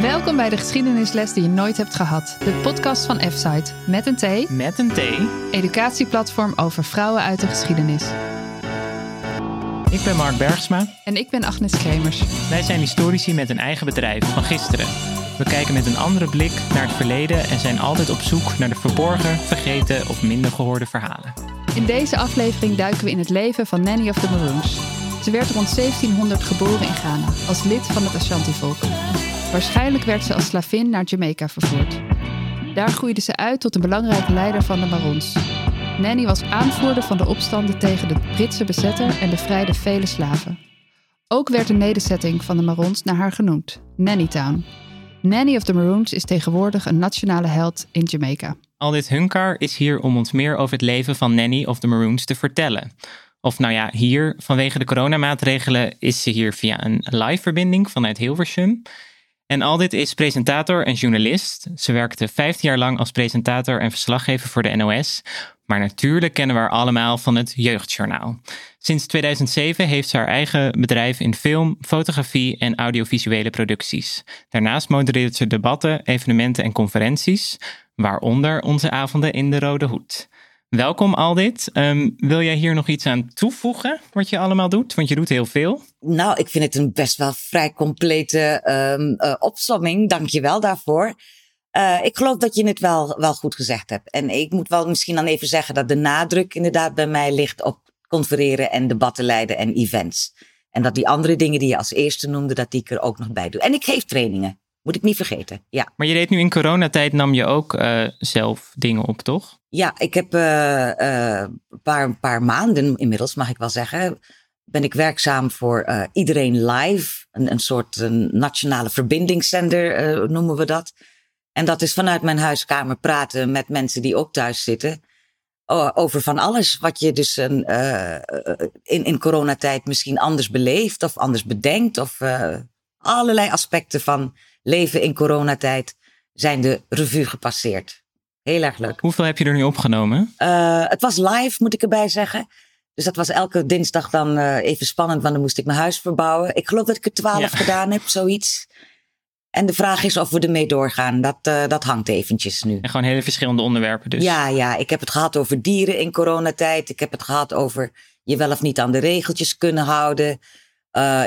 Welkom bij de geschiedenisles die je nooit hebt gehad. De podcast van F-Site. Met een T. Met een T. Educatieplatform over vrouwen uit de geschiedenis. Ik ben Mark Bergsma. En ik ben Agnes Kremers. Wij zijn historici met een eigen bedrijf van gisteren. We kijken met een andere blik naar het verleden en zijn altijd op zoek naar de verborgen, vergeten of minder gehoorde verhalen. In deze aflevering duiken we in het leven van Nanny of the Maroons. Ze werd rond 1700 geboren in Ghana als lid van het Ashanti-volk. Waarschijnlijk werd ze als slavin naar Jamaica vervoerd. Daar groeide ze uit tot een belangrijke leider van de Maroons. Nanny was aanvoerder van de opstanden tegen de Britse bezetter en bevrijdde vele slaven. Ook werd een nederzetting van de Maroons naar haar genoemd, Nanny Town. Nanny of the Maroons is tegenwoordig een nationale held in Jamaica. Aldith Hunkar is hier om ons meer over het leven van Nanny of the Maroons te vertellen. Of nou ja, hier, vanwege de coronamaatregelen, is ze hier via een live-verbinding vanuit Hilversum. En Aldith is presentator en journalist. Ze werkte 15 jaar lang als presentator en verslaggever voor de NOS. Maar natuurlijk kennen we haar allemaal van het Jeugdjournaal. Sinds 2007 heeft ze haar eigen bedrijf in film, fotografie en audiovisuele producties. Daarnaast modereert ze debatten, evenementen en conferenties, waaronder onze avonden in de Rode Hoed. Welkom Aldith. Wil jij hier nog iets aan toevoegen wat je allemaal doet? Want je doet heel veel. Nou, ik vind het een best wel vrij complete opsomming. Dank je wel daarvoor. Ik geloof dat je het wel goed gezegd hebt. En ik moet wel misschien dan even zeggen dat de nadruk inderdaad bij mij ligt op confereren en debatten leiden en events. En dat die andere dingen die je als eerste noemde, dat die ik er ook nog bij doe. En ik geef trainingen. Moet ik niet vergeten, ja. Maar je deed nu in coronatijd, nam je ook zelf dingen op, toch? Ja, ik heb een paar maanden inmiddels, mag ik wel zeggen, ben ik werkzaam voor Iedereen Live. Een soort nationale verbindingszender noemen we dat. En dat is vanuit mijn huiskamer praten met mensen die ook thuis zitten. Over van alles wat je dus in coronatijd misschien anders beleeft of anders bedenkt. Of allerlei aspecten van leven in coronatijd zijn de revue gepasseerd. Heel erg leuk. Hoeveel heb je er nu opgenomen? Het was live, moet ik erbij zeggen. Dus dat was elke dinsdag dan even spannend, want dan moest ik mijn huis verbouwen. Ik geloof dat ik er 12 gedaan heb, zoiets. En de vraag is of we ermee doorgaan. Dat hangt eventjes nu. En gewoon hele verschillende onderwerpen dus. Ja. Ik heb het gehad over dieren in coronatijd. Ik heb het gehad over je wel of niet aan de regeltjes kunnen houden.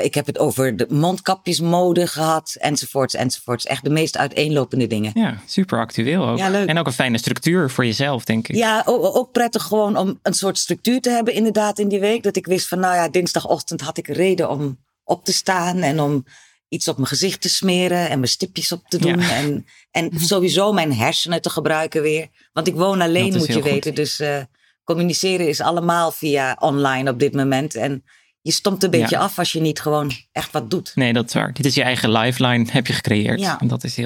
Ik heb het over de mondkapjesmode gehad, enzovoorts. Echt de meest uiteenlopende dingen. Ja, super actueel ook. Ja, leuk. En ook een fijne structuur voor jezelf, denk ik. Ja, ook prettig gewoon om een soort structuur te hebben inderdaad in die week. Dat ik wist van, nou ja, dinsdagochtend had ik reden om op te staan en om iets op mijn gezicht te smeren en mijn stipjes op te doen. Ja. En sowieso mijn hersenen te gebruiken weer. Want ik woon alleen, moet je weten. Dus communiceren is allemaal via online op dit moment. En je stompt een beetje af als je niet gewoon echt wat doet. Nee, dat is waar. Dit is je eigen lifeline, heb je gecreëerd. Ja. En dat is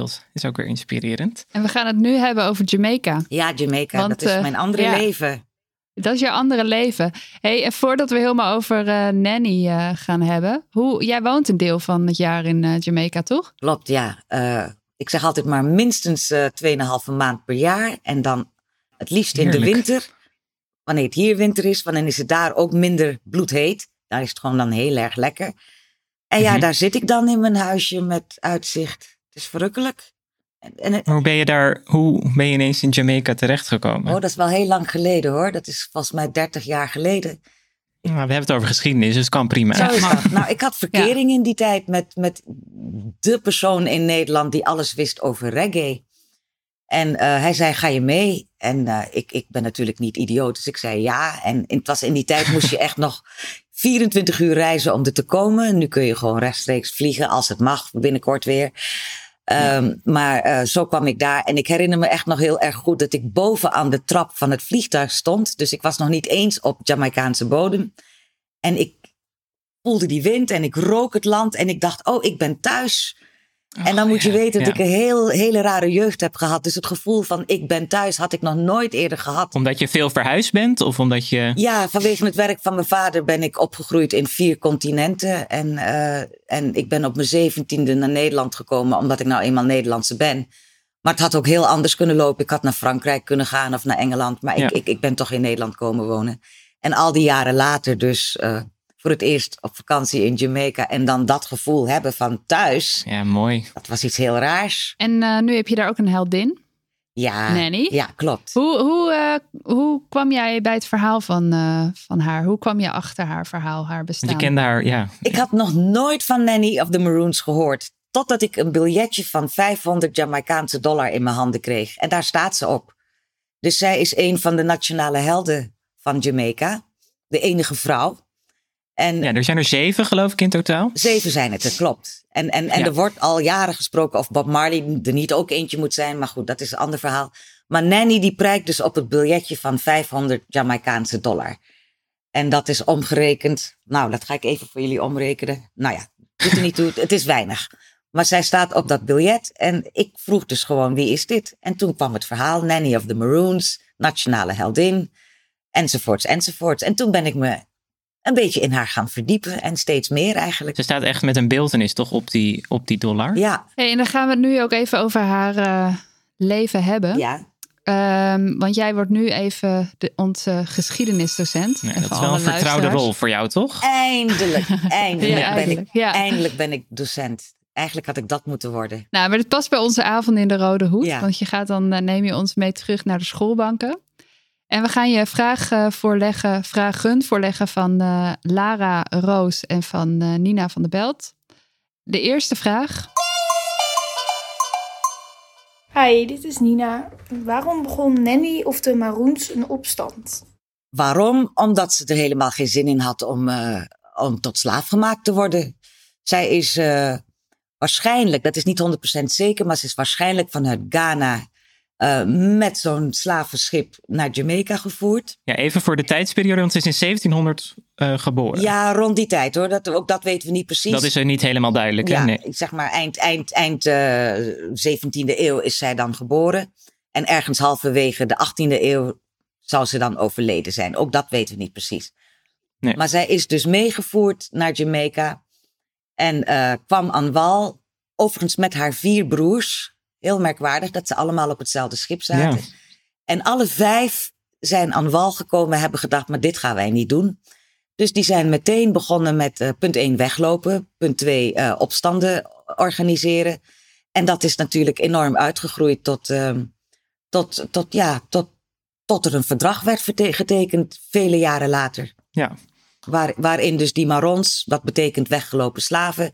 ook weer inspirerend. En we gaan het nu hebben over Jamaica. Ja, Jamaica. Want, dat is mijn andere leven. Dat is je andere leven. Hey, en voordat we helemaal over Nanny gaan hebben. Jij woont een deel van het jaar in Jamaica, toch? Klopt, ja. Ik zeg altijd maar minstens 2,5 maand per jaar. En dan het liefst in de winter. Wanneer het hier winter is. Want dan is het daar ook minder bloedheet. Daar is het gewoon dan heel erg lekker. En ja, daar zit ik dan in mijn huisje met uitzicht. Het is verrukkelijk. Hoe ben je ineens in Jamaica terechtgekomen? Oh, dat is wel heel lang geleden hoor. Dat is volgens mij 30 jaar geleden. Nou, we hebben het over geschiedenis, dus het kan prima. Zo is dat. Nou, ik had verkering in die tijd met de persoon in Nederland die alles wist over reggae. En hij zei, ga je mee? En ik ben natuurlijk niet idioot, dus ik zei ja. En het was in die tijd moest je echt nog 24 uur reizen om er te komen. Nu kun je gewoon rechtstreeks vliegen als het mag, binnenkort weer. Maar zo kwam ik daar. En ik herinner me echt nog heel erg goed dat ik boven aan de trap van het vliegtuig stond. Dus ik was nog niet eens op Jamaicaanse bodem. En ik voelde die wind en ik rook het land. En ik dacht, oh, ik ben thuis. En dan moet je weten dat ik een hele rare jeugd heb gehad. Dus het gevoel van ik ben thuis had ik nog nooit eerder gehad. Omdat je veel verhuisd bent? Of omdat je... Ja, vanwege het werk van mijn vader ben ik opgegroeid in 4 continenten. En ik ben op mijn 17e naar Nederland gekomen, omdat ik nou eenmaal Nederlandse ben. Maar het had ook heel anders kunnen lopen. Ik had naar Frankrijk kunnen gaan of naar Engeland. Maar ik ben toch in Nederland komen wonen. En al die jaren later dus voor het eerst op vakantie in Jamaica en dan dat gevoel hebben van thuis. Ja, mooi. Dat was iets heel raars. En nu heb je daar ook een heldin. Ja, Nanny. Ja, klopt. Hoe kwam jij bij het verhaal van haar? Hoe kwam je achter haar verhaal, haar bestaan? Je kende haar, ja. Ik had nog nooit van Nanny of the Maroons gehoord. Totdat ik een biljetje van $500 in mijn handen kreeg. En daar staat ze op. Dus zij is een van de nationale helden van Jamaica. De enige vrouw. En ja, er zijn er 7 geloof ik in totaal. 7 zijn het, dat klopt. En ja. Er wordt al jaren gesproken of Bob Marley er niet ook eentje moet zijn. Maar goed, dat is een ander verhaal. Maar Nanny die prijkt dus op het biljetje van $500. En dat is omgerekend. Nou, dat ga ik even voor jullie omrekenen. Nou ja, doet er niet toe. Het is weinig. Maar zij staat op dat biljet en ik vroeg dus gewoon wie is dit? En toen kwam het verhaal, Nanny of the Maroons, nationale heldin, enzovoorts, enzovoorts. En toen ben ik me een beetje in haar gaan verdiepen en steeds meer eigenlijk. Ze staat echt met een beeltenis toch op die dollar? Ja. Hey, en dan gaan we het nu ook even over haar leven hebben. Ja. Want jij wordt nu even onze geschiedenisdocent. Ja, dat is wel een vertrouwde rol voor jou, toch? Eindelijk, ja, eindelijk ben ik docent. Eigenlijk had ik dat moeten worden. Nou, maar dat past bij onze avond in de Rode Hoed. Ja. Want je gaat dan, neem je ons mee terug naar de schoolbanken. En we gaan je vragen voorleggen van Lara Roos en van Nina van der Belt. De eerste vraag. Hi, dit is Nina. Waarom begon Nanny of de Maroons een opstand? Waarom? Omdat ze er helemaal geen zin in had om tot slaaf gemaakt te worden. Zij is... waarschijnlijk, dat is niet 100% zeker, maar ze is waarschijnlijk vanuit Ghana met zo'n slavenschip naar Jamaica gevoerd. Ja, even voor de tijdsperiode, want ze is in 1700 geboren. Ja, rond die tijd hoor. Ook dat weten we niet precies. Dat is er niet helemaal duidelijk. Ja, hè? Nee. Zeg maar eind 17e eeuw is zij dan geboren. En ergens halverwege de 18e eeuw zou ze dan overleden zijn. Ook dat weten we niet precies. Nee. Maar zij is dus meegevoerd naar Jamaica. En kwam aan wal, overigens met haar 4 broers. Heel merkwaardig dat ze allemaal op hetzelfde schip zaten. Ja. En alle 5 zijn aan wal gekomen, hebben gedacht, maar dit gaan wij niet doen. Dus die zijn meteen begonnen met punt 1 weglopen, punt 2 opstanden organiseren. En dat is natuurlijk enorm uitgegroeid tot er een verdrag werd getekend vele jaren later. Ja. Waarin dus die Maroons, dat betekent weggelopen slaven,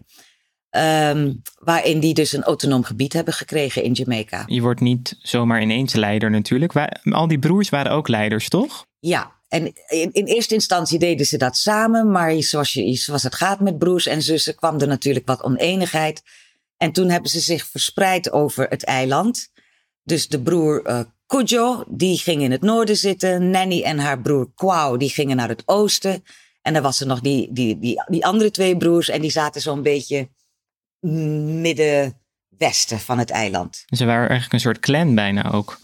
waarin die dus een autonoom gebied hebben gekregen in Jamaica. Je wordt niet zomaar ineens leider natuurlijk. Al die broers waren ook leiders, toch? Ja, en in eerste instantie deden ze dat samen, maar zoals het gaat met broers en zussen kwam er natuurlijk wat oneenigheid. En toen hebben ze zich verspreid over het eiland. Dus de broer Cudjoe, die ging in het noorden zitten. Nanny en haar broer Quao, die gingen naar het oosten. En dan was er nog die andere 2 broers. En die zaten zo'n beetje middenwesten van het eiland. Ze waren eigenlijk een soort clan bijna ook.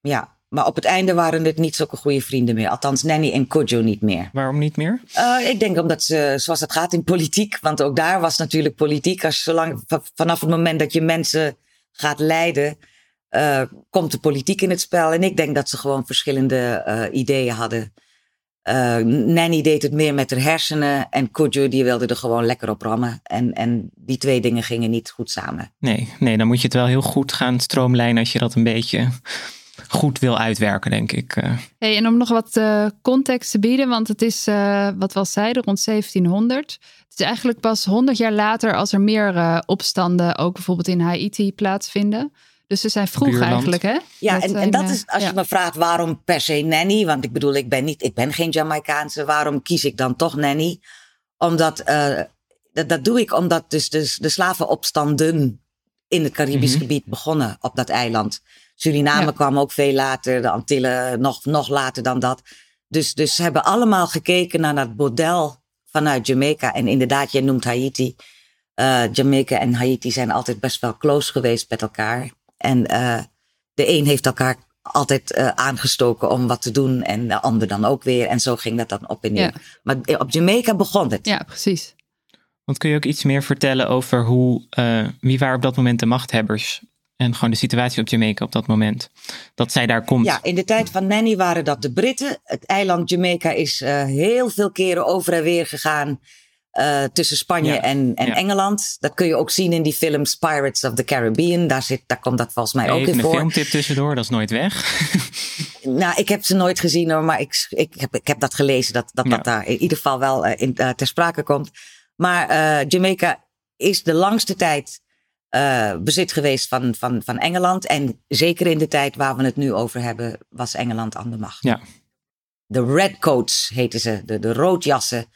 Ja. Maar op het einde waren het niet zulke goede vrienden meer. Althans, Nanny en Cudjoe niet meer. Waarom niet meer? Ik denk omdat ze, zoals het gaat in politiek. Want ook daar was natuurlijk politiek. Vanaf het moment dat je mensen gaat leiden... komt de politiek in het spel. En ik denk dat ze gewoon verschillende ideeën hadden. Nanny deed het meer met haar hersenen. En Cudjoe die wilde er gewoon lekker op rammen. En die 2 dingen gingen niet goed samen. Nee, dan moet je het wel heel goed gaan stroomlijnen... als je dat een beetje goed wil uitwerken, denk ik. Hey, en om nog wat context te bieden... want het is, wat was zij, rond 1700... Het is eigenlijk pas 100 jaar later... als er meer opstanden, ook bijvoorbeeld in Haiti, plaatsvinden... Dus ze zijn vroeg Buurland. Eigenlijk, hè? Ja, en dat is, als je me vraagt waarom per se Nanny... want ik bedoel, ik ben geen Jamaicaanse... waarom kies ik dan toch Nanny? Omdat, dat doe ik omdat dus de slavenopstanden... in het Caribisch gebied begonnen op dat eiland. Suriname kwam ook veel later, de Antillen nog later dan dat. Dus ze hebben allemaal gekeken naar dat model vanuit Jamaica. En inderdaad, jij noemt Haiti. Jamaica en Haiti zijn altijd best wel close geweest met elkaar... En de een heeft elkaar altijd aangestoken om wat te doen. En de ander dan ook weer. En zo ging dat dan op en neer. Ja. Maar op Jamaica begon het. Ja, precies. Want kun je ook iets meer vertellen over wie waren op dat moment de machthebbers En gewoon de situatie op Jamaica op dat moment. Dat zij daar komt. Ja, in de tijd van Nanny waren dat de Britten. Het eiland Jamaica is heel veel keren over en weer gegaan. Tussen Spanje en Engeland. Dat kun je ook zien in die films Pirates of the Caribbean. Daar komt dat volgens mij ook in voor. Even een filmtip tussendoor, dat is nooit weg. Nou, ik heb ze nooit gezien hoor. Maar ik heb dat gelezen. Dat daar in ieder geval wel ter sprake komt. Maar Jamaica is de langste tijd bezit geweest van Engeland. En zeker in de tijd waar we het nu over hebben, was Engeland aan de macht. Ja. De redcoats heten ze, de roodjassen.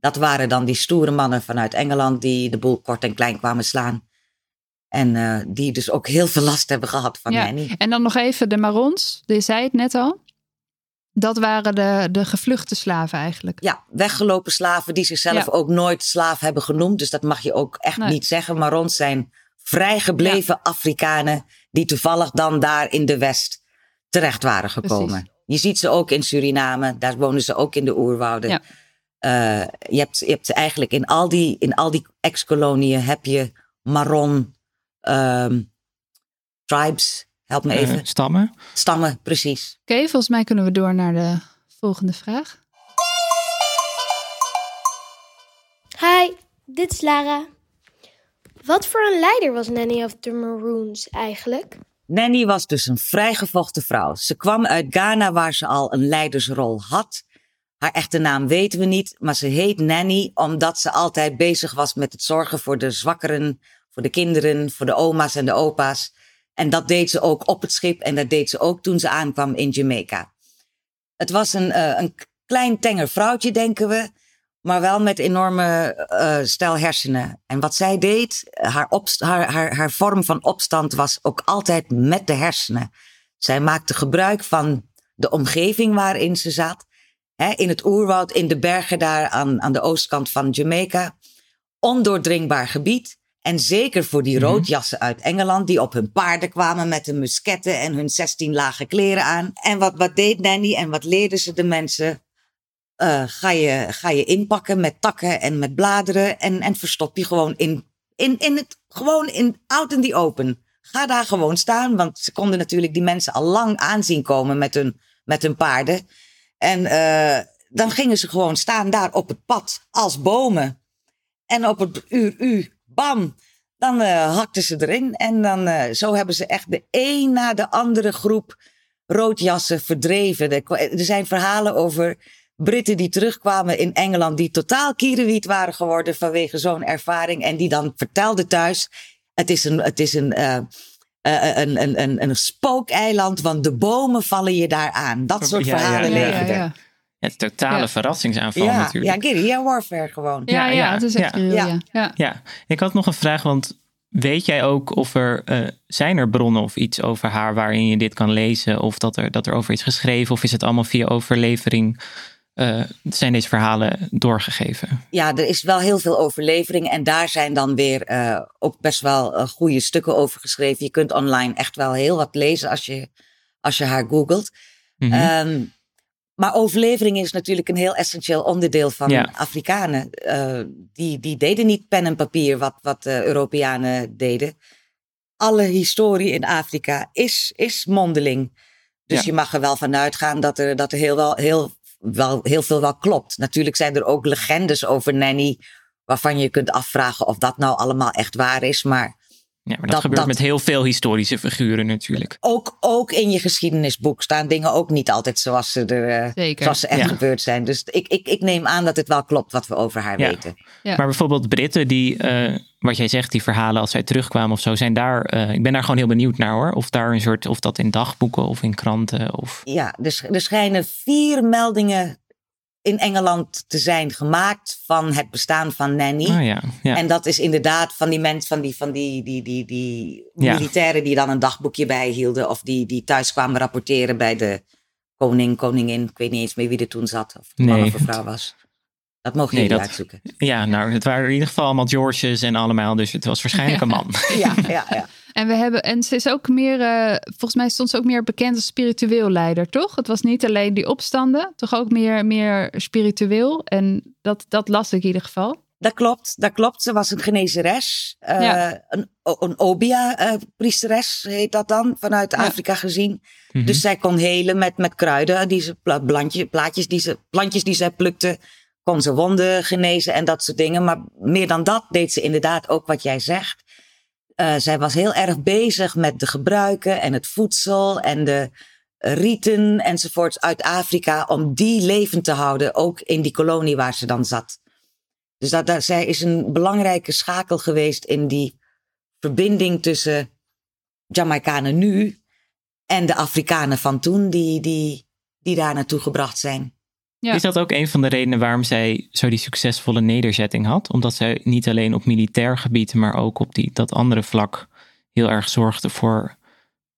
Dat waren dan die stoere mannen vanuit Engeland die de boel kort en klein kwamen slaan. En die dus ook heel veel last hebben gehad van Nanny. En dan nog even de Maroons, die zei het net al. Dat waren de gevluchte slaven eigenlijk. Ja, weggelopen slaven die zichzelf ook nooit slaaf hebben genoemd. Dus dat mag je ook echt niet zeggen. Maroons zijn vrijgebleven Afrikanen die toevallig dan daar in de West terecht waren gekomen. Precies. Je ziet ze ook in Suriname. Daar wonen ze ook in de oerwouden. Ja. Je hebt eigenlijk in al die ex-koloniën heb je Maroon tribes. Help me even. Stammen. Stammen, precies. Oké, volgens mij kunnen we door naar de volgende vraag. Hi, dit is Lara. Wat voor een leider was Nanny of the Maroons eigenlijk? Nanny was dus een vrijgevochten vrouw. Ze kwam uit Ghana waar ze al een leidersrol had. Haar echte naam weten we niet, maar ze heet Nanny omdat ze altijd bezig was met het zorgen voor de zwakkeren, voor de kinderen, voor de oma's en de opa's. En dat deed ze ook op het schip en dat deed ze ook toen ze aankwam in Jamaica. Het was een klein tenger vrouwtje, denken we, maar wel met enorme stel hersenen. En wat zij deed, haar vorm van opstand was ook altijd met de hersenen. Zij maakte gebruik van de omgeving waarin ze zat. In het oerwoud, in de bergen daar aan de oostkant van Jamaica. Ondoordringbaar gebied. En zeker voor die roodjassen uit Engeland die op hun paarden kwamen met hun musketten en hun 16 lage kleren aan. En wat deed Nanny en wat leerden ze de mensen? Ga je inpakken met takken en met bladeren en verstop je gewoon out in the open. Ga daar gewoon staan, want ze konden natuurlijk die mensen al lang aanzien komen met hun paarden. En dan gingen ze gewoon staan daar op het pad als bomen. En op het uur, bam, dan hakten ze erin. En dan zo hebben ze echt de een na de andere groep roodjassen verdreven. Er zijn verhalen over Britten die terugkwamen in Engeland die totaal kierenwiet waren geworden vanwege zo'n ervaring. En die dan vertelden thuis, het is een spookeiland, want de bomen vallen je daar aan. Dat soort verhalen leven er. Het totale verrassingsaanval natuurlijk. Ja, guerrilla warfare gewoon. Ja, het is echt guerrilla. Ja, ik had nog een vraag, want weet jij ook of zijn er bronnen of iets over haar waarin je dit kan lezen? Of dat er over is geschreven? Of is het allemaal via overlevering? Zijn deze verhalen doorgegeven? Ja, er is wel heel veel overlevering. En daar zijn dan weer ook best wel goede stukken over geschreven. Je kunt online echt wel heel wat lezen als je haar googelt. Mm-hmm. Maar overlevering is natuurlijk een heel essentieel onderdeel van Afrikanen. Die deden niet pen en papier wat Europeanen deden. Alle historie in Afrika is mondeling. Dus je mag er wel van uitgaan dat er heel veel klopt. Natuurlijk zijn er ook legendes over Nanny waarvan je kunt afvragen of dat nou allemaal echt waar is. Maar, maar dat gebeurt met heel veel historische figuren natuurlijk. Ook in je geschiedenisboek staan dingen ook niet altijd zoals ze echt gebeurd zijn. Dus ik neem aan dat het wel klopt wat we over haar weten. Ja. Maar bijvoorbeeld Britten die, wat jij zegt, die verhalen als zij terugkwamen of zo, zijn daar. Ik ben daar gewoon heel benieuwd naar hoor. Of daar of dat in dagboeken of in kranten of. Ja, dus er schijnen 4 meldingen in Engeland te zijn gemaakt van het bestaan van Nanny. Oh ja. En dat is inderdaad van die mensen, van die militairen die dan een dagboekje bijhielden of die thuis kwamen rapporteren bij de koning, koningin. Ik weet niet eens meer wie er toen zat of man of vrouw was. Dat mogen jullie uitzoeken. Ja, nou, het waren in ieder geval allemaal Georges en allemaal. Dus het was waarschijnlijk een man. Ja. En ze is ook meer, volgens mij stond ze ook meer bekend als spiritueel leider, toch? Het was niet alleen die opstanden, toch ook meer spiritueel. En dat las ik in ieder geval. Dat klopt. Ze was een genezeres. Een Obia-priesteres heet dat dan, vanuit Afrika gezien. Mm-hmm. Dus zij kon helen met kruiden. Die ze, plantjes die zij plukte, kon ze wonden genezen en dat soort dingen. Maar meer dan dat deed ze inderdaad ook wat jij zegt. Zij was heel erg bezig met de gebruiken en het voedsel en de riten enzovoorts uit Afrika, om die levend te houden, ook in die kolonie waar ze dan zat. Dus zij is een belangrijke schakel geweest in die verbinding tussen Jamaicanen nu en de Afrikanen van toen die daar naartoe gebracht zijn. Ja. Is dat ook een van de redenen waarom zij zo die succesvolle nederzetting had? Omdat zij niet alleen op militair gebied, maar ook op dat andere vlak heel erg zorgde voor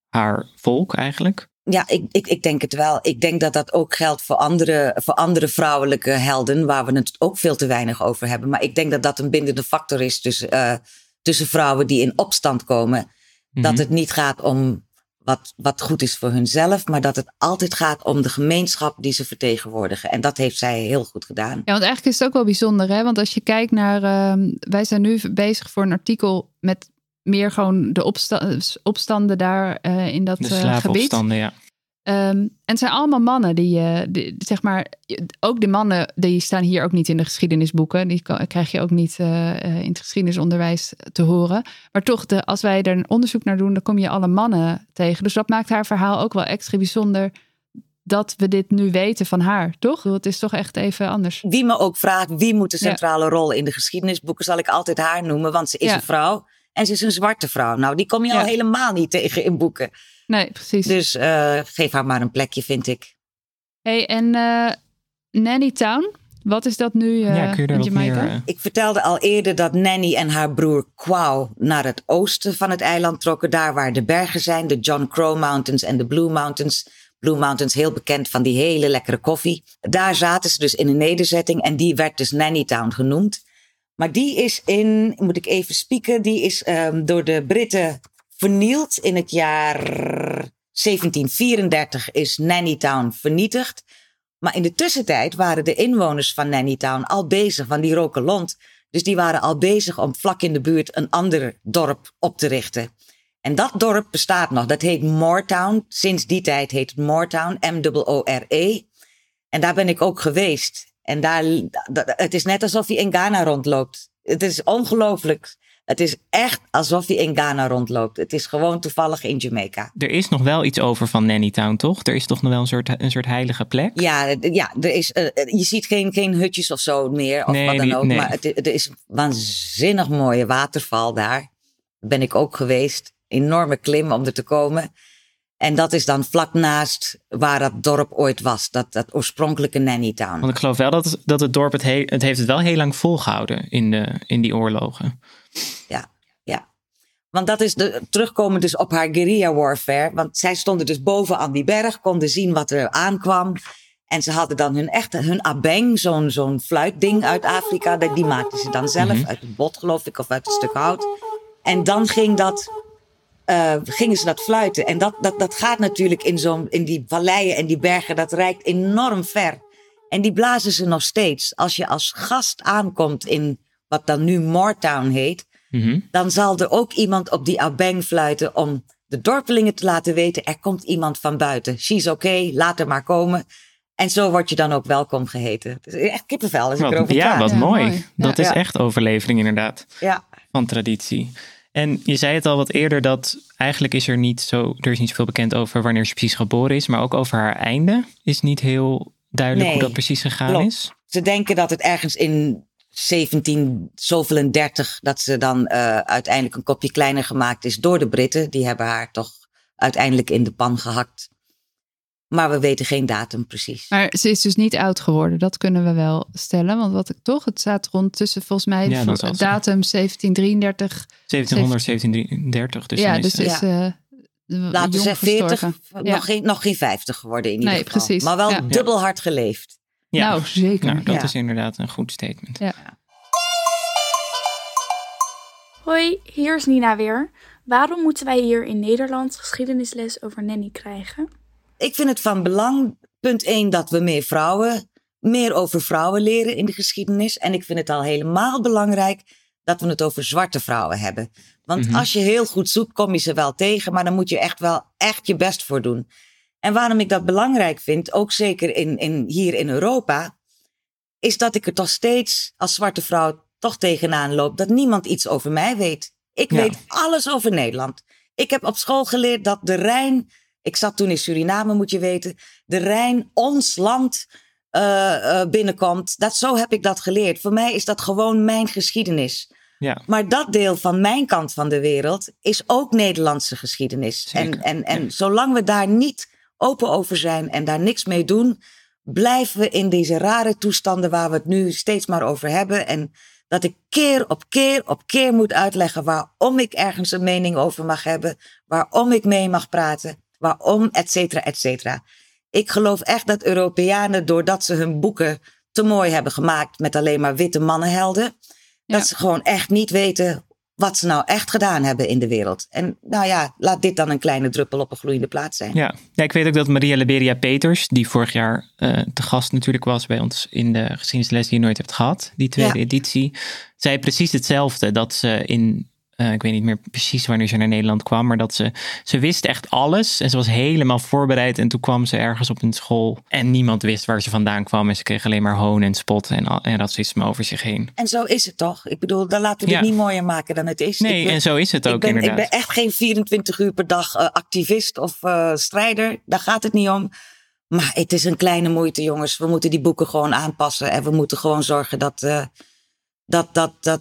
haar volk eigenlijk? Ja, ik denk het wel. Ik denk dat dat ook geldt voor andere vrouwelijke helden, waar we het ook veel te weinig over hebben. Maar ik denk dat dat een bindende factor is tussen vrouwen die in opstand komen. Mm-hmm. Dat het niet gaat om wat goed is voor hunzelf, maar dat het altijd gaat om de gemeenschap die ze vertegenwoordigen. En dat heeft zij heel goed gedaan. Ja, want eigenlijk is het ook wel bijzonder, hè? Want als je kijkt naar... wij zijn nu bezig voor een artikel met meer gewoon de opstanden daar in dat gebied. De slavenopstanden, ja. En het zijn allemaal mannen die, zeg maar, ook de mannen, die staan hier ook niet in de geschiedenisboeken. Die krijg je ook niet in het geschiedenisonderwijs te horen. Maar toch, als wij er een onderzoek naar doen, dan kom je alle mannen tegen. Dus dat maakt haar verhaal ook wel extra bijzonder, dat we dit nu weten van haar, toch? Het is toch echt even anders. Wie me ook vraagt, wie moet de centrale rol in de geschiedenisboeken, zal ik altijd haar noemen, want ze is een vrouw. En ze is een zwarte vrouw. Nou, die kom je al helemaal niet tegen in boeken. Nee, precies. Dus geef haar maar een plekje, vind ik. Hey, en Nanny Town, wat is dat nu kun je in Jamaica? Ik vertelde al eerder dat Nanny en haar broer Quao naar het oosten van het eiland trokken. Daar waar de bergen zijn, de John Crow Mountains en de Blue Mountains. Blue Mountains, heel bekend van die hele lekkere koffie. Daar zaten ze dus in een nederzetting en die werd dus Nanny Town genoemd. Maar die is door de Britten vernield. In het jaar 1734 is Nanny Town vernietigd. Maar in de tussentijd waren de inwoners van Nanny Town al bezig, van die Rokelont. Dus die waren al bezig om vlak in de buurt een ander dorp op te richten. En dat dorp bestaat nog. Dat heet Moore Town. Sinds die tijd heet het Moore Town, M-O-O-R-E. En daar ben ik ook geweest. En daar, het is net alsof je in Ghana rondloopt. Het is ongelooflijk. Het is echt alsof je in Ghana rondloopt. Het is gewoon toevallig in Jamaica. Er is nog wel iets over van Nanny Town, toch? Er is toch nog wel een soort heilige plek? Ja, er is, je ziet geen hutjes of zo meer. Of nee, wat dan ook. Nee. Maar er is een waanzinnig mooie waterval daar. Daar ben ik ook geweest. Enorme klim om er te komen. En dat is dan vlak naast waar dat dorp ooit was. Dat oorspronkelijke Nanny Town. Want ik geloof wel dat het dorp... Het heeft het wel heel lang volgehouden in die oorlogen. Ja. Want dat is terugkomen dus op haar guerrilla warfare. Want zij stonden dus boven aan die berg. Konden zien wat er aankwam. En ze hadden dan hun abeng. Zo'n fluitding uit Afrika. Die maakten ze dan zelf. Mm-hmm. Uit het bot, geloof ik. Of uit een stuk hout. En dan ging dat... gingen ze dat fluiten. En dat gaat natuurlijk in die valleien en die bergen. Dat reikt enorm ver. En die blazen ze nog steeds. Als je als gast aankomt in wat dan nu Moore Town heet... Mm-hmm. Dan zal er ook iemand op die abeng fluiten... om de dorpelingen te laten weten... er komt iemand van buiten. She's okay, laat er maar komen. En zo word je dan ook welkom geheten. Dus echt kippenvel als ik erover praat. Ja, wat mooi. Dat is echt overlevering inderdaad. Ja. Van traditie. En je zei het al wat eerder, dat eigenlijk er is niet zoveel bekend over wanneer ze precies geboren is. Maar ook over haar einde is niet heel duidelijk hoe dat precies gegaan is. Ze denken dat het ergens in 1730, dat ze dan uiteindelijk een kopje kleiner gemaakt is door de Britten. Die hebben haar toch uiteindelijk in de pan gehakt. Maar we weten geen datum precies. Maar ze is dus niet oud geworden. Dat kunnen we wel stellen. Want het staat rond tussen volgens mij datum 1733. 1700, 1733. Dus ja, dus is laten we zeggen 40, nog geen 50 geworden in ieder geval. Precies. Maar wel dubbel hard geleefd. Ja. Nou, zeker. Nou, dat is inderdaad een goed statement. Ja. Hoi, hier is Nina weer. Waarom moeten wij hier in Nederland geschiedenisles over Nanny krijgen? Ik vind het van belang, punt 1, dat we meer vrouwen meer over vrouwen leren in de geschiedenis. En ik vind het al helemaal belangrijk dat we het over zwarte vrouwen hebben. Want als je heel goed zoekt, kom je ze wel tegen. Maar dan moet je echt wel echt je best voor doen. En waarom ik dat belangrijk vind, ook zeker hier in Europa, is dat ik er toch steeds als zwarte vrouw toch tegenaan loop dat niemand iets over mij weet. Ik weet alles over Nederland. Ik heb op school geleerd dat de Rijn, ik zat toen in Suriname, moet je weten, de Rijn ons land binnenkomt. Zo heb ik dat geleerd. Voor mij is dat gewoon mijn geschiedenis. Ja. Maar dat deel van mijn kant van de wereld is ook Nederlandse geschiedenis. Zeker. En zolang we daar niet open over zijn en daar niks mee doen, blijven we in deze rare toestanden waar we het nu steeds maar over hebben. En dat ik keer op keer moet uitleggen waarom ik ergens een mening over mag hebben, waarom ik mee mag praten, waarom, et cetera, et cetera. Ik geloof echt dat Europeanen, doordat ze hun boeken te mooi hebben gemaakt met alleen maar witte mannenhelden, dat ze gewoon echt niet weten wat ze nou echt gedaan hebben in de wereld. En nou ja, laat dit dan een kleine druppel op een gloeiende plaat zijn. Ja, ik weet ook dat Maria Liberia Peters, die vorig jaar te gast natuurlijk was bij ons in de geschiedenisles die je nooit hebt gehad, die tweede editie, zei precies hetzelfde. Dat ze in, ik weet niet meer precies wanneer ze naar Nederland kwam, maar dat ze wist echt alles en ze was helemaal voorbereid. En toen kwam ze ergens op een school en niemand wist waar ze vandaan kwam. En ze kreeg alleen maar hoon en spot en racisme over zich heen. En zo is het toch? Ik bedoel, dan laten we het niet mooier maken dan het is. Nee, en zo is het ook inderdaad. Ik ben echt geen 24 uur per dag activist of strijder. Daar gaat het niet om. Maar het is een kleine moeite, jongens. We moeten die boeken gewoon aanpassen. En we moeten gewoon zorgen dat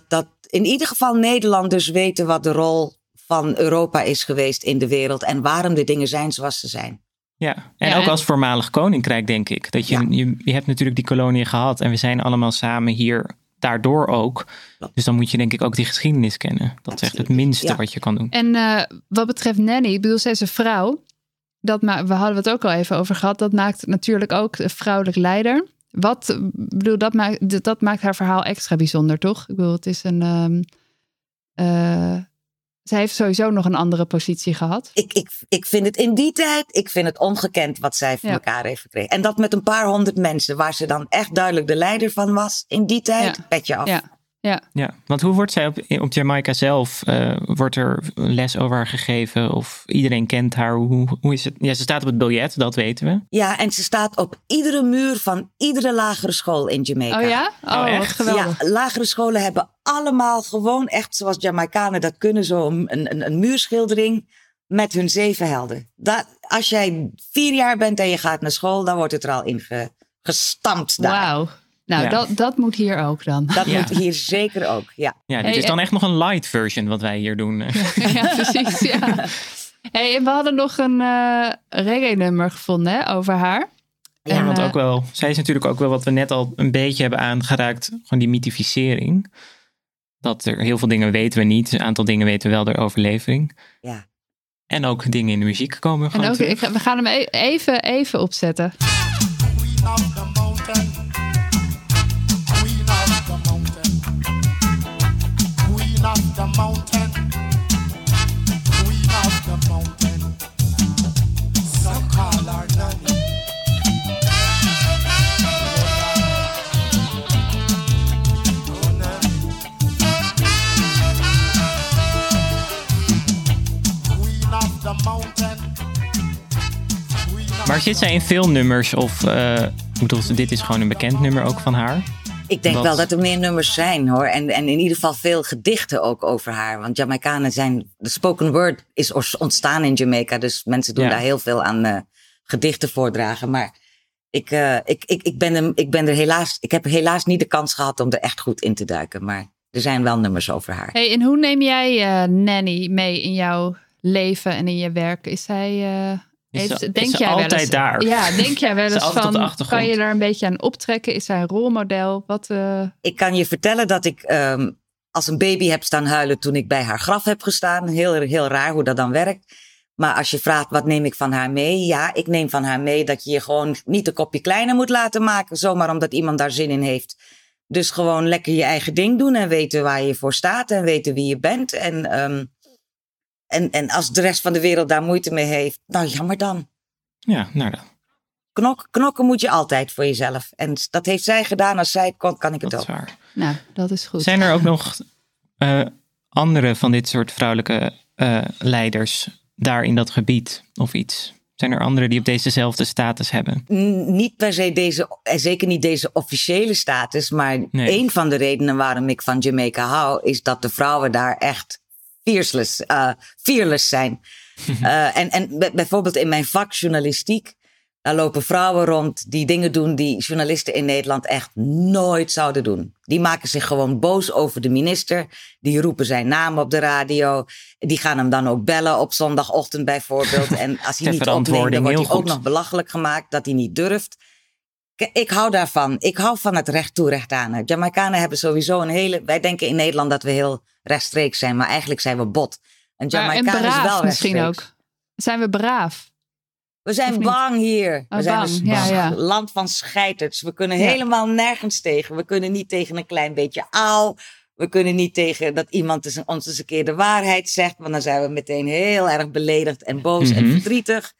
dat in ieder geval Nederlanders weten wat de rol van Europa is geweest in de wereld en waarom de dingen zijn zoals ze zijn. Ja, en ook als voormalig koninkrijk denk ik. Dat je hebt natuurlijk die koloniën gehad en we zijn allemaal samen hier daardoor ook. Dus dan moet je denk ik ook die geschiedenis kennen. Dat is echt het minste wat je kan doen. En wat betreft Nanny, ik bedoel, zij is een vrouw. We hadden het ook al even over gehad. Dat maakt natuurlijk ook een vrouwelijk leider. Dat maakt haar verhaal extra bijzonder, toch? Ik bedoel, het is een... zij heeft sowieso nog een andere positie gehad. Ik vind het in die tijd... Ik vind het ongekend wat zij voor elkaar heeft gekregen. En dat met een paar honderd mensen, waar ze dan echt duidelijk de leider van was. In die tijd, petje af. Ja, want hoe wordt zij op Jamaica zelf? Wordt er les over haar gegeven? Of iedereen kent haar? Hoe is het? Ja, ze staat op het biljet, dat weten we. Ja, en ze staat op iedere muur van iedere lagere school in Jamaica. Oh ja? Oh, echt? Geweldig. Ja, lagere scholen hebben allemaal gewoon echt, zoals Jamaicanen dat kunnen, zo'n een muurschildering met hun 7 helden. Als jij 4 jaar bent en je gaat naar school, dan wordt het er al in gestampt daar. Wauw. Nou, dat moet hier ook dan. Dat moet hier zeker ook, Ja, dit is dan echt nog een light version wat wij hier doen. Ja, precies, Hey, we hadden nog een reggae-nummer gevonden over haar. Ja, en, want ook wel, zij is natuurlijk ook wel wat we net al een beetje hebben aangeraakt. Gewoon die mythificering. Dat er heel veel dingen weten we niet. Een aantal dingen weten we wel door overlevering. Ja. En ook dingen in de muziek komen. En ook, we gaan hem even opzetten. Mountain, we love the mountain. Some call our Nanny. Oh Nanny, we love the mountain. Maar zit zij in veel nummers of dit is gewoon een bekend nummer ook van haar? Ik denk wel dat er meer nummers zijn, hoor. En in ieder geval veel gedichten ook over haar. Want Jamaicanen zijn... De spoken word is ontstaan in Jamaica. Dus mensen doen daar heel veel aan gedichten voordragen. Maar ik heb helaas niet de kans gehad om er echt goed in te duiken. Maar er zijn wel nummers over haar. Hey, en hoe neem jij Nanny mee in jouw leven en in je werk? Is zij... Denk jij wel eens van, kan je daar een beetje aan optrekken? Is zij een rolmodel? Ik kan je vertellen dat ik als een baby heb staan huilen toen ik bij haar graf heb gestaan. Heel, heel raar hoe dat dan werkt. Maar als je vraagt, wat neem ik van haar mee? Ja, ik neem van haar mee dat je je gewoon niet een kopje kleiner moet laten maken. Zomaar omdat iemand daar zin in heeft. Dus gewoon lekker je eigen ding doen en weten waar je voor staat en weten wie je bent. En als de rest van de wereld daar moeite mee heeft, nou jammer dan. Ja, nou dan. knokken moet je altijd voor jezelf. En dat heeft zij gedaan. Als zij het kon, kan ik het dat ook. Is waar. Nou, dat is goed. Zijn er ook nog andere van dit soort vrouwelijke leiders daar in dat gebied of iets? Zijn er anderen die op dezezelfde status hebben? Niet per se deze, zeker niet deze officiële status. Maar één van de redenen waarom ik van Jamaica hou, is dat de vrouwen daar echt fearless zijn. En bijvoorbeeld in mijn vak journalistiek, daar lopen vrouwen rond die dingen doen die journalisten in Nederland echt nooit zouden doen. Die maken zich gewoon boos over de minister. Die roepen zijn naam op de radio. Die gaan hem dan ook bellen op zondagochtend bijvoorbeeld. En als hij niet opneemt, dan wordt hij ook nog belachelijk gemaakt dat hij niet durft. Ik hou daarvan. Ik hou van het recht toe, recht aan. Jamaicanen hebben sowieso een hele... Wij denken in Nederland dat we heel rechtstreeks zijn, maar eigenlijk zijn we bot. En Jamaicanen is wel misschien ook. Zijn we braaf? We zijn bang hier. We zijn een land van scheiters. We kunnen helemaal nergens tegen. We kunnen niet tegen een klein beetje auw. We kunnen niet tegen dat iemand ons eens een keer de waarheid zegt. Want dan zijn we meteen heel erg beledigd en boos en verdrietig.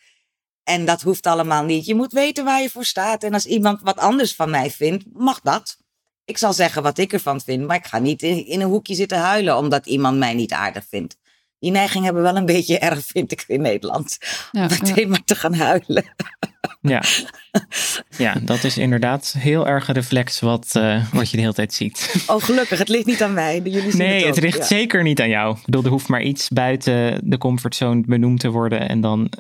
En dat hoeft allemaal niet. Je moet weten waar je voor staat. En als iemand wat anders van mij vindt, mag dat. Ik zal zeggen wat ik ervan vind. Maar ik ga niet in een hoekje zitten huilen omdat iemand mij niet aardig vindt. Die neiging hebben we wel een beetje erg, vind ik, in Nederland. Meteen maar te gaan huilen. Ja, dat is inderdaad heel erg een reflex wat je de hele tijd ziet. Oh, gelukkig. Het ligt niet aan mij. Jullie zien het ook. Het ligt zeker niet aan jou. Ik bedoel, er hoeft maar iets buiten de comfortzone benoemd te worden. En dan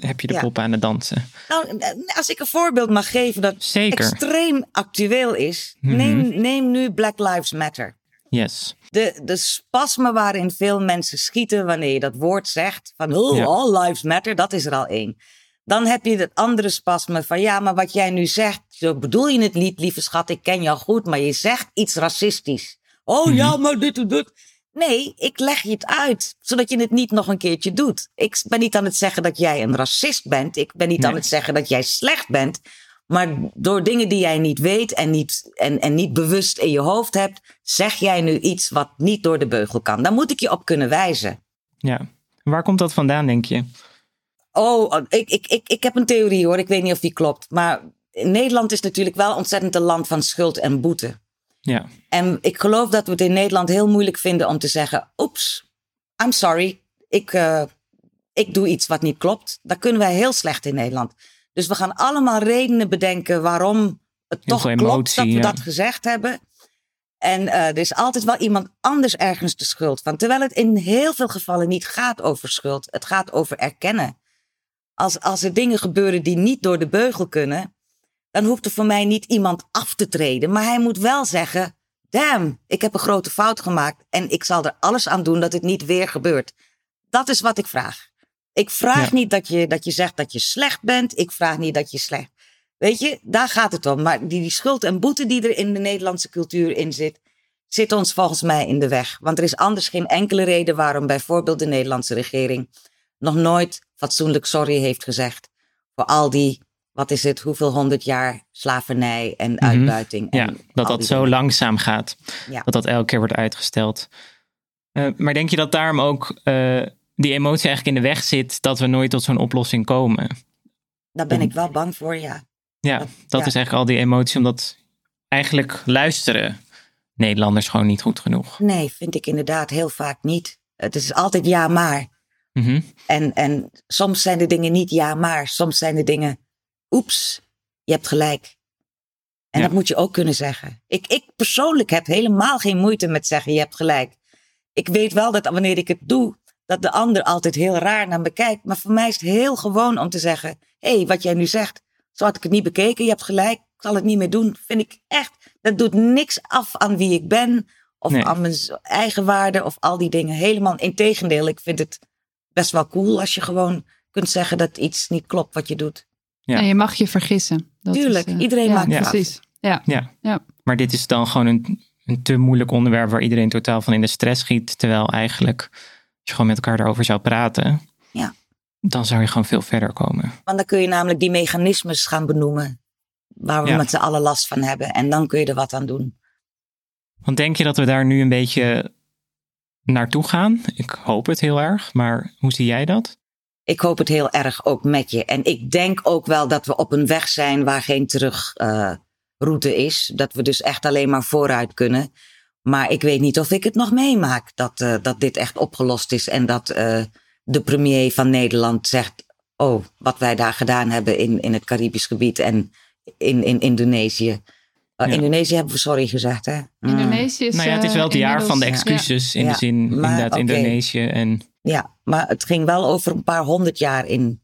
heb je de pop aan het dansen. Nou, als ik een voorbeeld mag geven dat extreem actueel is. Neem nu Black Lives Matter. Yes. De spasmen waarin veel mensen schieten wanneer je dat woord zegt. Van all lives matter, dat is er al één. Dan heb je dat andere spasme van maar wat jij nu zegt. Zo bedoel je het niet, lieve schat, ik ken jou goed. Maar je zegt iets racistisch. Maar dit en dit. Nee, ik leg je het uit. Zodat je het niet nog een keertje doet. Ik ben niet aan het zeggen dat jij een racist bent. Ik ben niet aan het zeggen dat jij slecht bent. Maar door dingen die jij niet weet en niet bewust in je hoofd hebt, zeg jij nu iets wat niet door de beugel kan. Daar moet ik je op kunnen wijzen. Ja, waar komt dat vandaan, denk je? Oh, ik heb een theorie hoor, ik weet niet of die klopt. Maar Nederland is natuurlijk wel ontzettend een land van schuld en boete. Ja. En ik geloof dat we het in Nederland heel moeilijk vinden om te zeggen, oeps, I'm sorry, ik doe iets wat niet klopt. Daar kunnen wij heel slecht in Nederland. Dus we gaan allemaal redenen bedenken waarom het toch klopt dat we dat gezegd hebben. En er is altijd wel iemand anders ergens de schuld van. Terwijl het in heel veel gevallen niet gaat over schuld. Het gaat over erkennen. Als er dingen gebeuren die niet door de beugel kunnen, dan hoeft er voor mij niet iemand af te treden. Maar hij moet wel zeggen, damn, ik heb een grote fout gemaakt. En ik zal er alles aan doen dat het niet weer gebeurt. Dat is wat ik vraag. Ik vraag niet dat je zegt dat je slecht bent. Ik vraag niet dat je slecht... Weet je, daar gaat het om. Maar die schuld en boete die er in de Nederlandse cultuur in zit, zit ons volgens mij in de weg. Want er is anders geen enkele reden waarom bijvoorbeeld de Nederlandse regering nog nooit fatsoenlijk sorry heeft gezegd. Voor al die, hoeveel 100 jaar slavernij en uitbuiting. En dat zo dingen. Langzaam gaat. Ja. Dat elke keer wordt uitgesteld. Maar denk je dat daarom ook die emotie eigenlijk in de weg zit, dat we nooit tot zo'n oplossing komen? Daar ben ik wel bang voor, ja. Ja, dat is eigenlijk al die emotie, omdat eigenlijk luisteren Nederlanders gewoon niet goed genoeg. Nee, vind ik inderdaad heel vaak niet. Het is altijd ja maar. En soms zijn de dingen niet ja maar. Soms zijn de dingen, oeps, je hebt gelijk. En dat moet je ook kunnen zeggen. Ik persoonlijk heb helemaal geen moeite met zeggen, je hebt gelijk. Ik weet wel dat wanneer ik het doe, dat de ander altijd heel raar naar me kijkt. Maar voor mij is het heel gewoon om te zeggen, hé, wat jij nu zegt, zo had ik het niet bekeken. Je hebt gelijk, ik zal het niet meer doen. Vind ik echt, dat doet niks af aan wie ik ben. Of aan mijn eigen waarde of al die dingen. Helemaal integendeel, ik vind het best wel cool als je gewoon kunt zeggen dat iets niet klopt wat je doet. Ja. En je mag je vergissen. Dat tuurlijk, is, iedereen maakt het precies. Ja. Maar dit is dan gewoon een te moeilijk onderwerp waar iedereen totaal van in de stress schiet. Terwijl eigenlijk, als je gewoon met elkaar daarover zou praten, dan zou je gewoon veel verder komen. Want dan kun je namelijk die mechanismes gaan benoemen waar we met z'n allen last van hebben. En dan kun je er wat aan doen. Want denk je dat we daar nu een beetje naartoe gaan? Ik hoop het heel erg, maar hoe zie jij dat? Ik hoop het heel erg ook met je. En ik denk ook wel dat we op een weg zijn waar geen terugroute is. Dat we dus echt alleen maar vooruit kunnen. Maar ik weet niet of ik het nog meemaak dat dit echt opgelost is. En dat de premier van Nederland zegt... oh, wat wij daar gedaan hebben in het Caribisch gebied en in Indonesië... Ja. Indonesië hebben we sorry gezegd, hè? Indonesië is... Nou ja, het is wel het jaar van de excuses in de zin inderdaad okay. Indonesië en... Ja, maar het ging wel over een paar 100 jaar in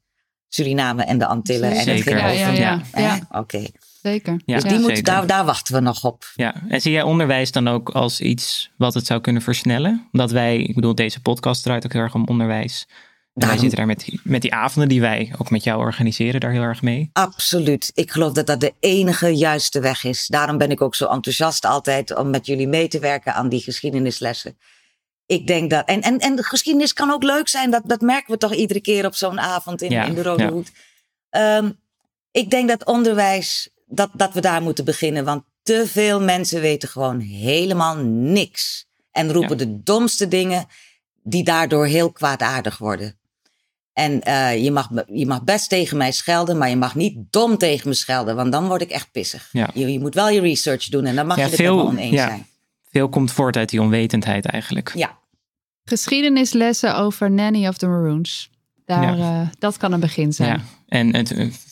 Suriname en de Antillen. Zeker. En het ging over... Ja. Oké. Zeker. Dus die moet, daar wachten we nog op. Ja. En zie jij onderwijs dan ook als iets wat het zou kunnen versnellen? Omdat wij, ik bedoel, deze podcast draait ook heel erg om onderwijs... Wij zitten daar met die avonden die wij ook met jou organiseren daar heel erg mee. Absoluut. Ik geloof dat dat de enige juiste weg is. Daarom ben ik ook zo enthousiast altijd om met jullie mee te werken aan die geschiedenislessen. Ik denk dat... En de geschiedenis kan ook leuk zijn. Dat merken we toch iedere keer op zo'n avond in de Rode Hoed. Ik denk dat onderwijs, dat we daar moeten beginnen. Want te veel mensen weten gewoon helemaal niks. En roepen de domste dingen die daardoor heel kwaadaardig worden. En je mag best tegen mij schelden... maar je mag niet dom tegen me schelden... want dan word ik echt pissig. Ja. Je moet wel je research doen... en dan mag je het helemaal oneens zijn. Veel komt voort uit die onwetendheid eigenlijk. Ja. Geschiedenislessen over Nanny of the Maroons. Dat kan een begin zijn. Ja.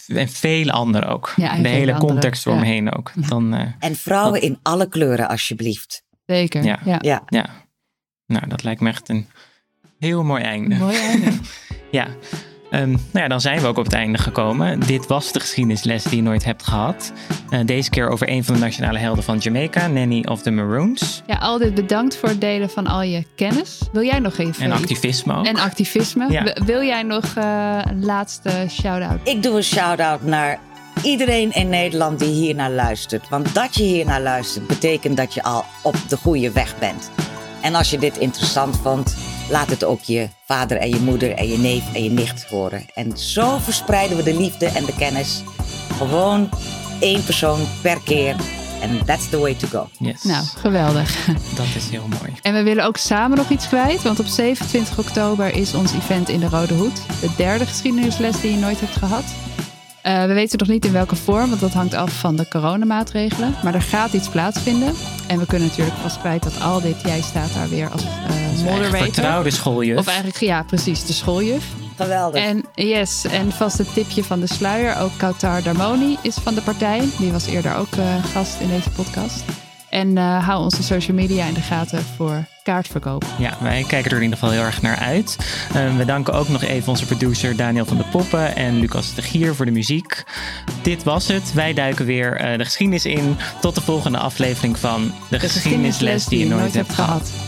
En veel anderen ook. Ja, en de hele context eromheen ook. Ja. En vrouwen in alle kleuren alsjeblieft. Zeker. Ja. Nou, dat lijkt me echt een heel mooi einde. Ja. Dan zijn we ook op het einde gekomen. Dit was de geschiedenisles die je nooit hebt gehad. Deze keer over een van de nationale helden van Jamaica, Nanny of the Maroons. Ja, Aldith, bedankt voor het delen van al je kennis. Wil jij nog even... En activisme ook. Ja. Wil jij nog een laatste shout-out? Ik doe een shout-out naar iedereen in Nederland die hiernaar luistert. Want dat je hiernaar luistert, betekent dat je al op de goede weg bent. En als je dit interessant vond, laat het ook je vader en je moeder en je neef en je nicht horen. En zo verspreiden we de liefde en de kennis. Gewoon 1 persoon per keer. En that's the way to go. Yes. Nou, geweldig. Dat is heel mooi. En we willen ook samen nog iets kwijt. Want op 27 oktober is ons event in de Rode Hoed. De 3e geschiedenisles die je nooit hebt gehad. We weten nog niet in welke vorm, want dat hangt af van de coronamaatregelen. Maar er gaat iets plaatsvinden. En we kunnen natuurlijk vast kwijt dat Aldith, jij staat daar weer als moderator. Vertrouwde schooljuf. Of eigenlijk, ja precies, de schooljuf. Geweldig. En vast het tipje van de sluier, ook Kautar Dharmoni is van de partij. Die was eerder ook gast in deze podcast. En hou onze social media in de gaten voor kaartverkoop. Ja, wij kijken er in ieder geval heel erg naar uit. We danken ook nog even onze producer Daniel van de Poppen en Lucas de Gier voor de muziek. Dit was het. Wij duiken weer de geschiedenis in. Tot de volgende aflevering van de geschiedenisles die je nooit hebt gehad.